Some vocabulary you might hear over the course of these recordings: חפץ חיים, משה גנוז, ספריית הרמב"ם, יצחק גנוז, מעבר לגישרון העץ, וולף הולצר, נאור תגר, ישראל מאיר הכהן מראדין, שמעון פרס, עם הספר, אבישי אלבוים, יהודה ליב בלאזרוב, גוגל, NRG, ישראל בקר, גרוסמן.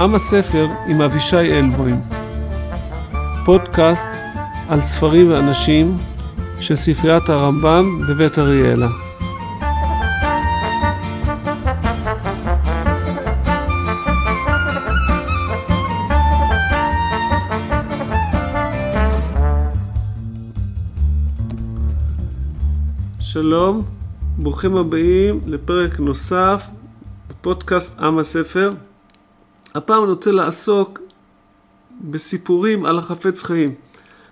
עם הספר עם אבישי אלבוים. פודקאסט על ספרים ואנשים של ספריית הרמב"ם בבית אריאלה. שלום, ברוכים הבאים לפרק נוסף בפודקאסט עם הספר. הפעם אני רוצה לעסוק בסיפורים על החפץ חיים.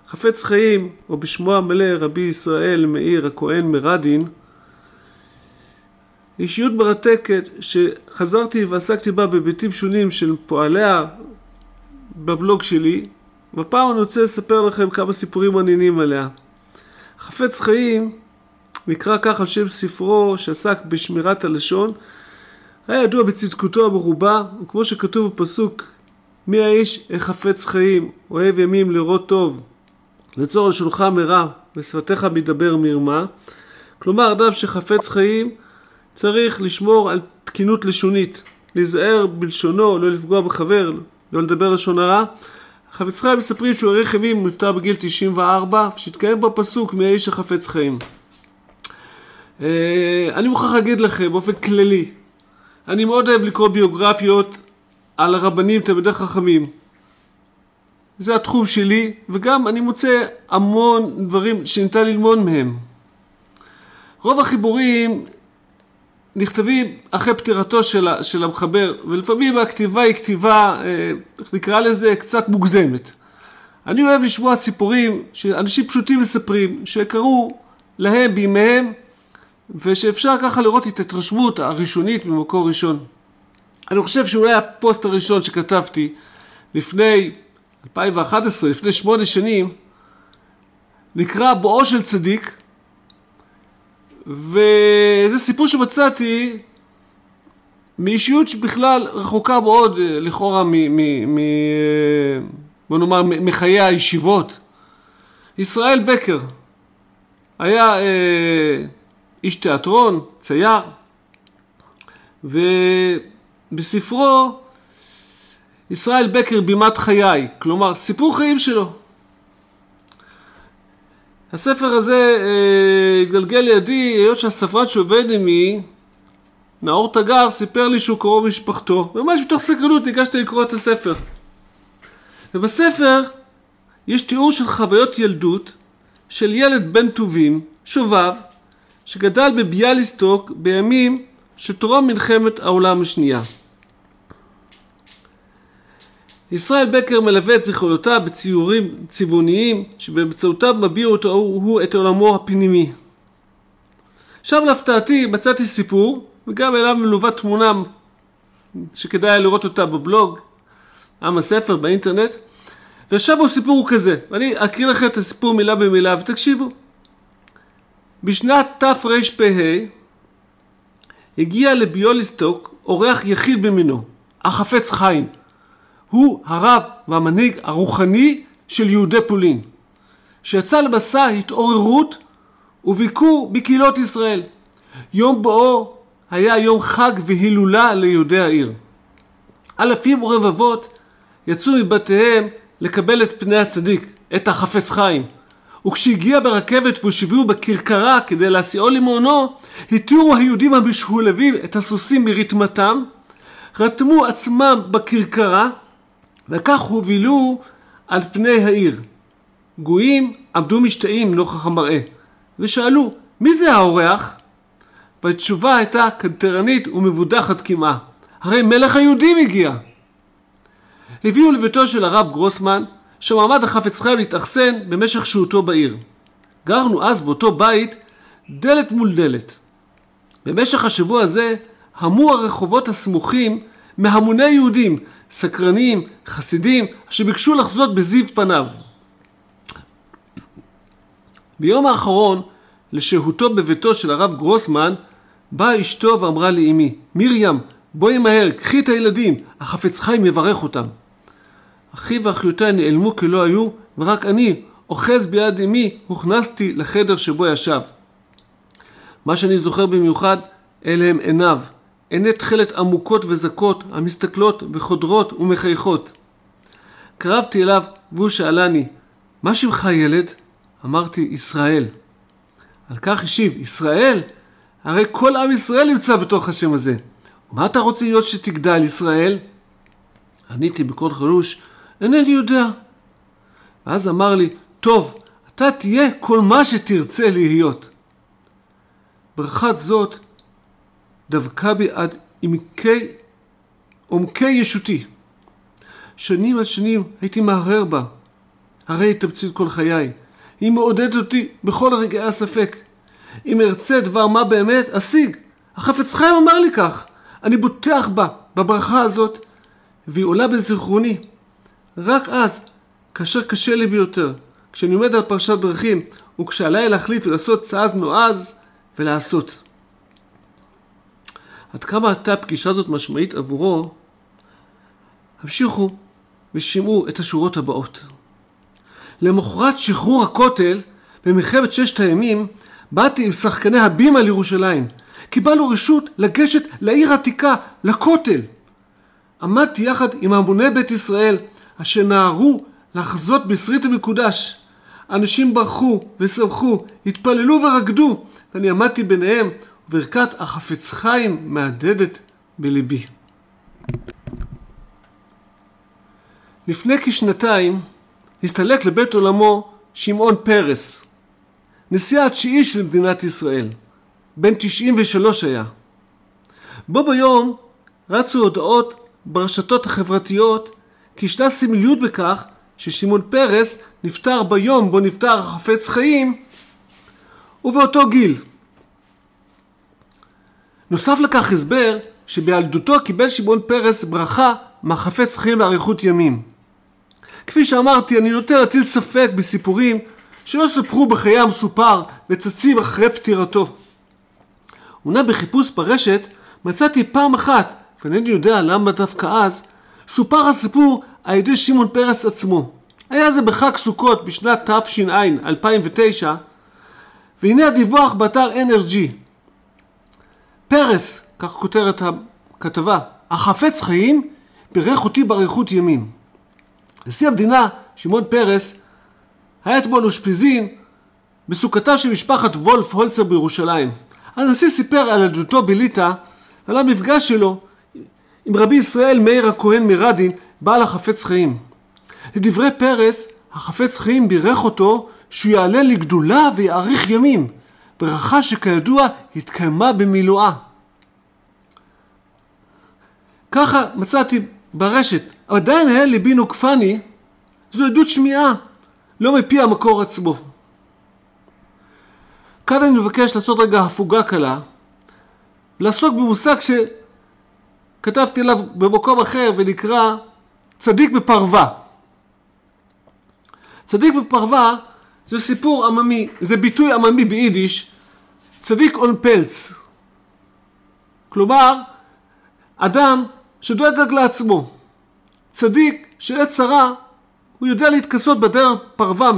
חפץ חיים, או בשמו המלא רבי ישראל מאיר הכהן מראדין, אישיות מרתקת שחזרתי ועסקתי בה בביטים שונים של פועליה בבלוג שלי, והפעם אני רוצה לספר לכם כמה סיפורים מעניינים עליה. חפץ חיים נקרא כך על שם ספרו שעסק בשמירת הלשון, היה ידוע בצדקותו המרובה, וכמו שכתוב בפסוק, מי האיש החפץ חיים, אוהב ימים לראות טוב, לצור על שולחך מרע, בשפתיך מדבר מרמה. כלומר, אדם שחפץ חיים צריך לשמור על תקינות לשונית, להיזהר בלשונו, לא לפגוע בחבר, לא לדבר לשון הרע. חפץ חיים מספרים שהוא האריך ימים, נפטר בגיל 94, שהתקיים בפסוק מי האיש החפץ חיים. אני מוכרח להגיד לכם באופן כללי, אני מאוד אוהב לקרוא ביוגרפיות על הרבנים תלמידי חכמים. זה התחום שלי, וגם אני מוצא המון דברים שניתן ללמוד מהם. רוב החיבורים נכתבים אחרי פטירתו של המחבר, ולפעמים הכתיבה היא כתיבה, נקרא לזה, קצת מוגזמת. אני אוהב לשמוע סיפורים שאנשים פשוטים מספרים, שקראו להם בימיהם, ושאפשר ככה לראות את התרשמות הראשונית ממקור ראשון. אני חושב שאולי הפוסט הראשון שכתבתי לפני 2011, לפני 8 שנים, נקרא בואו של צדיק, וזה סיפור שמצאתי מאישיות שבכלל רחוקה מאוד לכאורה בוא נאמר מחיי הישיבות. ישראל בקר היה איש תיאטרון, צייר, ובספרו ישראל בקר בימת חיי, כלומר סיפור חיים שלו. הספר הזה התגלגל לידי, היות שהספרן שעובד עמי, נאור תגר, סיפר לי שהוא קרוב משפחתו, ממש בתוך סקרנות ניגשתי לקרוא את הספר. ובספר יש תיאור של חוויות ילדות של ילד בן טובים, שובב, שגדל בביאליסטוק בימים שטרום מלחמת העולם השנייה. ישראל בקר מלווה את זיכרונותיו בציורים צבעוניים שבאמצעותם מביע אותו הוא את עולמו הפנימי. שם להפתעתי מצאתי סיפור, וגם אליו מלווה תמונה שכדאי לראות אותה בבלוג, עם הספר באינטרנט, ועכשיו הוא סיפור כזה, ואני אקריא לכם את הסיפור מילה במילה ותקשיבו. בשנת תרפ"ה הגיע לביאליסטוק אורח יחיד במינו, החפץ חיים. הוא הרב והמנהיג הרוחני של יהודי פולין, שיצא למסע התעוררות וביקור בקהילות ישראל. יום בואו היה יום חג והילולה ליהודי העיר. אלפים ורבבות יצאו מבתיהם לקבל את פני הצדיק, את החפץ חיים. וכשהגיע ברכבת והושיבו בקרקרה כדי להסיעו למעונו, התירו היהודים המשולבים את הסוסים מרתמתם, רתמו עצמם בקרקרה, וכך הובילו על פני העיר. גויים עמדו משתאים נוכח המראה, ושאלו, מי זה האורח? והתשובה הייתה קנטרנית ומבודחת כמעה. הרי מלך היהודים הגיע. הביאו לביתו של הרב גרוסמן, שמעמד החפץ חיים להתאכסן במשך שהותו בעיר. גרנו אז באותו בית דלת מול דלת. במשך השבוע הזה המו הרחובות הסמוכים מהמוני יהודים, סקרנים, חסידים, שביקשו לחזות בזיו פניו. ביום האחרון לשהותו בביתו של הרב גרוסמן, באה אשתו ואמרה לאמי, מרים, בואי מהר, קחי את הילדים, החפץ חיים יברך אותם. אחי ואחיותי נעלמו כלא היו, ורק אני, אוחז ביד אמי, הוכנסתי לחדר שבו ישב. מה שאני זוכר במיוחד, אלה הם עיניו, עיני תחלת עמוקות וזקות, המסתכלות וחודרות ומחייכות. קרבתי אליו והוא שאלני, מה שמך ילד? אמרתי, ישראל. על כך השיב, ישראל? הרי כל עם ישראל נמצא בתוך השם הזה. מה אתה רוצה להיות שתגדל, ישראל? עניתי בקול חלוש, אינני יודע. ואז אמר לי, טוב, אתה תהיה כל מה שתרצה להיות. ברכה זאת דבקה בי עד עומקי ישותי. שנים עד שנים הייתי מהרהר בה. הרי היא תמצית כל חיי. היא מעודדת אותי בכל רגעי הספק. אם ארצה דבר מה באמת, אשיג. החפץ חיים אמר לי כך. אני בוטח בה, בברכה הזאת, והיא עולה בזיכרוני. רק אז, כאשר קשה לי ביותר, כשאני עומד על פרשת דרכים, וכשעליי להחליט ולעשות צעד נועז ולעשות. עד כמה הייתה הפגישה הזאת משמעית עבורו, המשיכו ושימעו את השורות הבאות. למחרת שחרור הכותל, במלחמת ששת הימים, באתי עם שחקני הבימה לירושלים. קיבלנו רשות לגשת לעיר עתיקה, לכותל. עמדתי יחד עם המוני בית ישראל, אשר נערו לחזות בשריט המקודש. אנשים ברחו ושמחו, התפללו ורקדו, ואני עמדתי ביניהם, וברכת החפץ חיים מהדהדת בליבי. לפני כשנתיים, הסתלק לבית עולמו שמעון פרס, נשיא התשיעי של מדינת ישראל. בן 93 היה. בו ביום רצו הודעות ברשתות החברתיות כי ישנה סמליות בכך ששמעון פרס נפטר ביום בו נפטר חפץ חיים ובאותו גיל. נוסף לכך הסבר שבילדותו קיבל שמעון פרס ברכה מהחפץ חיים לאריכות ימים. כפי שאמרתי, אני נוטה להטיל ספק בסיפורים שלא ספרו בחיי המסופר וצצים אחרי פטירתו. אונה בחיפוש ברשת מצאתי פעם אחת, ואינני יודע למה דווקא אז, סופר הסיפור על ידי שמעון פרס עצמו. היה זה בחג סוכות בשנת תש"ע 2009, והנה הדיווח באתר NRG. פרס, כך כותרת הכתבה, החפץ חיים בירך אותי באריכות ימים. נשיא המדינה, שמעון פרס, היה אתמול אושפיזין בסוכתה של משפחת וולף הולצר בירושלים. הנשיא סיפר על ילדותו בליטא ועל המפגש שלו עם רבי ישראל מאיר הכהן מראדין, בעל החפץ חיים. לדברי פרס, החפץ חיים בירך אותו שהוא יעלה לגדולה ויאריך ימים, ברכה שכידוע התקיימה במילואה. ככה מצאתי ברשת, עדיין היה ליבי נוקפני, זו עדות שמיעה, לא מפי המקור עצמו. כאן אני מבקש לעשות רגע הפוגה קלה, לעסוק במושג שכתבתי עליו במקום אחר ונקרא צדיק בפרווה. צדיק בפרווה זה סיפור עממי, זה ביטוי עממי ביידיש, צדיק און פלץ. כלומר, אדם שדואג לעצמו. צדיק שעת צרה, הוא יודע להתכסות בדרך פרווה,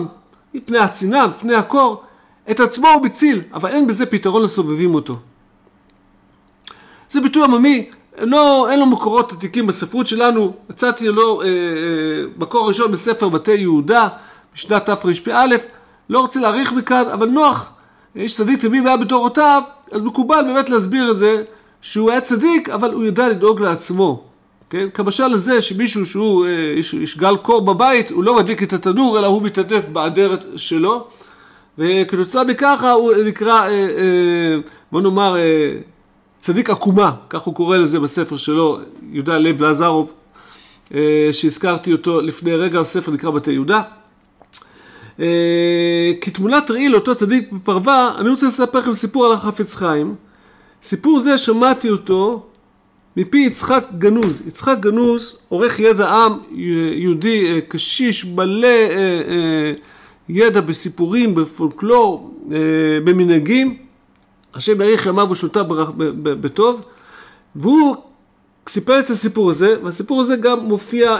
מפני הצינה, מפני הקור, את עצמו הוא מציל, אבל אין בזה פתרון לסובבים אותו. זה ביטוי עממי, לא, אין לו מקורות עתיקים בספרות שלנו, מצאתי לו מקור ראשון בספר בתי יהודה, בשנת תרפ"א, לא רוצה להאריך מכאן, אבל נוח, איש צדיק תמיד היה בתורותיו, אז מקובל באמת להסביר את זה, שהוא היה צדיק, אבל הוא ידע לדאוג לעצמו. כן? כמשל הזה שמישהו שהוא ישגל קור בבית, הוא לא מדליק את התנור, אלא הוא מתעטף באדרת שלו, וכתוצאה מככה הוא נקרא, בוא נאמר, צדיק עקומה, כך הוא קורא לזה בספר שלו, יהודה ליב בלאזרוב, שהזכרתי אותו לפני רגע, הספר נקרא בתי יהודה. כתמונת ראי לאותו צדיק בפרווה, אני רוצה לספר לכם סיפור על החפץ חיים. סיפור זה שמעתי אותו מפי יצחק גנוז. יצחק גנוז, עורך ידע עם, יהודי קשיש, מלא ידע בסיפורים, בפולקלור, במנהגים. השם יאריך ימיו ושנותיו בטוב. והוא סיפר את הסיפור הזה, והסיפור הזה גם מופיע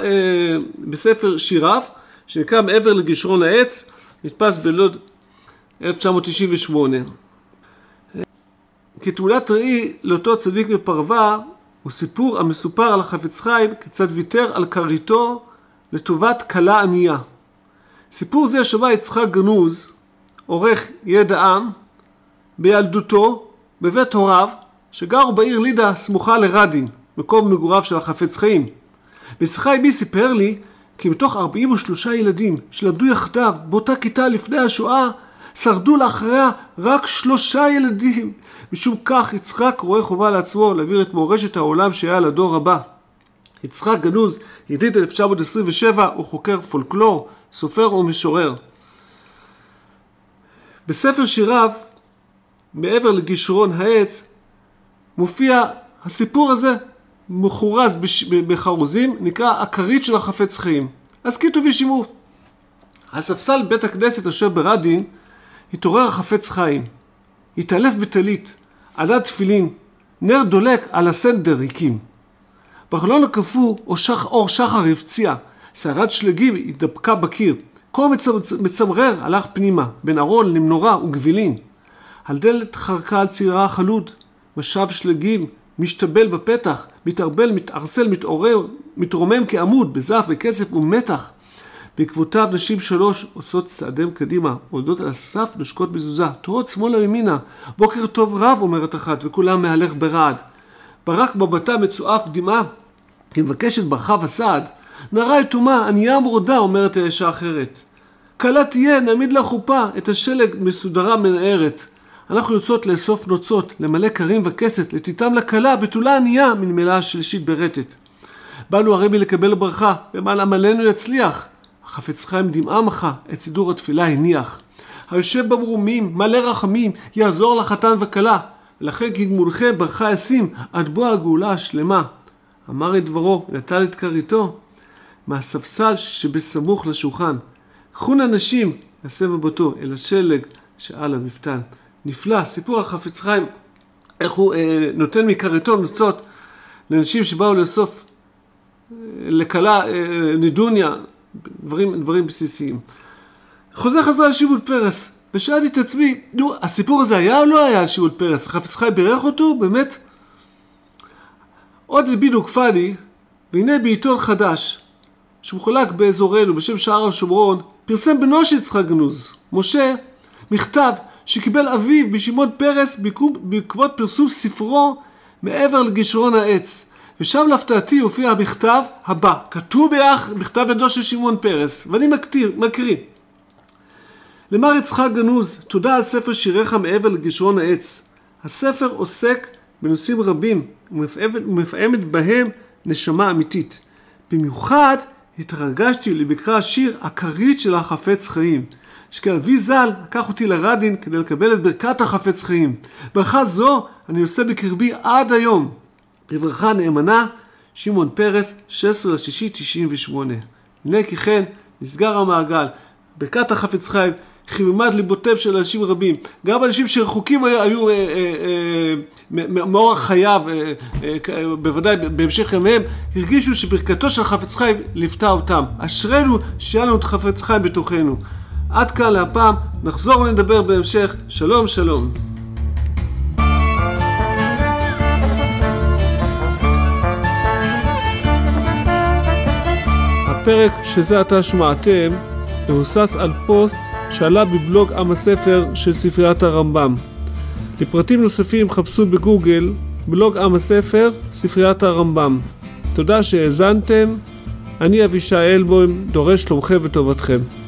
בספר שיריו, שנקרא מעבר לגישרון העץ, נתפס בלוד 1998. כתמונת ראי לאותו צדיק בפרווה, הוא סיפור המסופר על החפץ חיים כיצד ויתר על קריתו לטובת כלה ענייה. סיפור זה שמע יצחק גנוז, עורך ידע עם, בילדותו, בבית הוריו, שגרו בעיר לידה סמוכה לרדין, מקום מגוריו של החפץ חיים. בשיחה עימי סיפר לי כי מתוך 43 ילדים שלמדו יחדיו באותה כיתה לפני השואה, שרדו לאחריה רק 3 ילדים. משום כך יצחק רואה חובה לעצמו להעביר את מורשת העולם שהיה לדור הבא. יצחק גנוז, ידיד 1927, הוא חוקר פולקלור, סופר ומשורר. בספר שיריו, מעבר לגישרון העץ, מופיע הסיפור הזה מחורז בחרוזים, נקרא הכרית של החפץ חיים. אז כי טובי שימו. על ספסל בית הכנסת אשר ברדין התעורר החפץ חיים, התעלף בתלית, עדד תפילין, נר דולק על הסנדר הקים. בחלון הקפוא אור שחר הפציע, שערת שלגים התדבקה בקיר, קומץ מצמרר הלך פנימה, בין ארון למנורה וגבילין. על דלת חרקה על צירה החלוד, משב שלגים, משתבל בפתח, מתערבל, מתערסל, מתעורר, מתרומם כעמוד, בזף, בכסף ומתח. בעקבותיו נשים 3 עושות צעדם קדימה, עודות על הסף, נושקות בזוזה, תורות שמאלה ומינה. בוקר טוב רב, אומרת אחת, וכולם מהלך ברעד. ברק מבטה מצואף דמעה, כמבקשת ברחב הסעד. נערה יתומה, ענייה מרודה, אומרת האישה אחרת. קלה תהיה, נעמיד לחופה, את השלג מסודרה מנערת. אנחנו יוצאות לאסוף נוצות, למלא קרים וכסת, לתיתם לקלה, בתולה ענייה, מלמלה השלישית ברטת. באנו הרי מלקבל ברכה, למען עמלנו יצליח. החפץ חיים דמעה מחה, את סידור התפילה הניח. היושב במרומים, מלא רחמים, יעזור לחתן וקלה. לכן כגמולכם ברכה ישים, עד בו הגאולה השלמה. אמר את דברו, נטל את קריתו, מהספסל שבסמוך לשולחן. קחו נשים, נעשה מבטו, אל השלג שעל המפתן. נפלא, סיפור על חפץ חיים, איך הוא נותן מקריתו נוצות לאנשים שבאו לאסוף, לקלה, נדוניה, דברים בסיסיים. חוזר חזרה לשמעון פרס, ושאלתי את עצמי, נו, הסיפור הזה היה או לא היה על שמעון פרס? חפץ חיים בירך אותו? באמת? עוד לבינו כפני, והנה בעיתון חדש, שמחולק באזורנו בשם שער השומרון, פרסם בנו של יצחק גנוז, משה, מכתב שקיבל אביו בשמעון פרס בעקבות פרסום ספרו מעבר לגישרון העץ. ושם להפתעתי הופיע המכתב הבא, כתוב מכתב ידו של שמעון פרס, ואני מקריא. למר יצחק גנוז, תודה על ספר שיריך מעבר לגישרון העץ. הספר עוסק בנושאים רבים ומפעמת בהם נשמה אמיתית. במיוחד התרגשתי לבקרא השיר הכרית של החפץ חיים. שכן אבי ז"ל לקח אותי לרדין כדי לקבל את ברכת החפץ חיים. ברכה זו אני עושה בקרבי עד היום. לברכה נאמנה, שמעון פרס, 16/6/98. הנה כי כן, נסגר המעגל. ברכת החפץ חיים, חיממד ליבותיו של אנשים רבים. גם אנשים שרחוקים היו מאורח חייו, בוודאי בהמשך ימיהם, הרגישו שברכתו של חפץ חיים ליוותה אותם. אשרנו שהיה לנו את חפץ חיים בתוכנו. עד כאן להפעם, נחזור ונדבר בהמשך. שלום שלום. הפרק שזה עתה שמעתם מבוסס על פוסט שעלה בבלוג עם הספר של ספריית הרמב"ם. לפרטים נוספים חפשו בגוגל בלוג עם הספר ספריית הרמב"ם. תודה שהאזנתם, אני אבישי אלבוים, דורש שלומכם וטובתכם.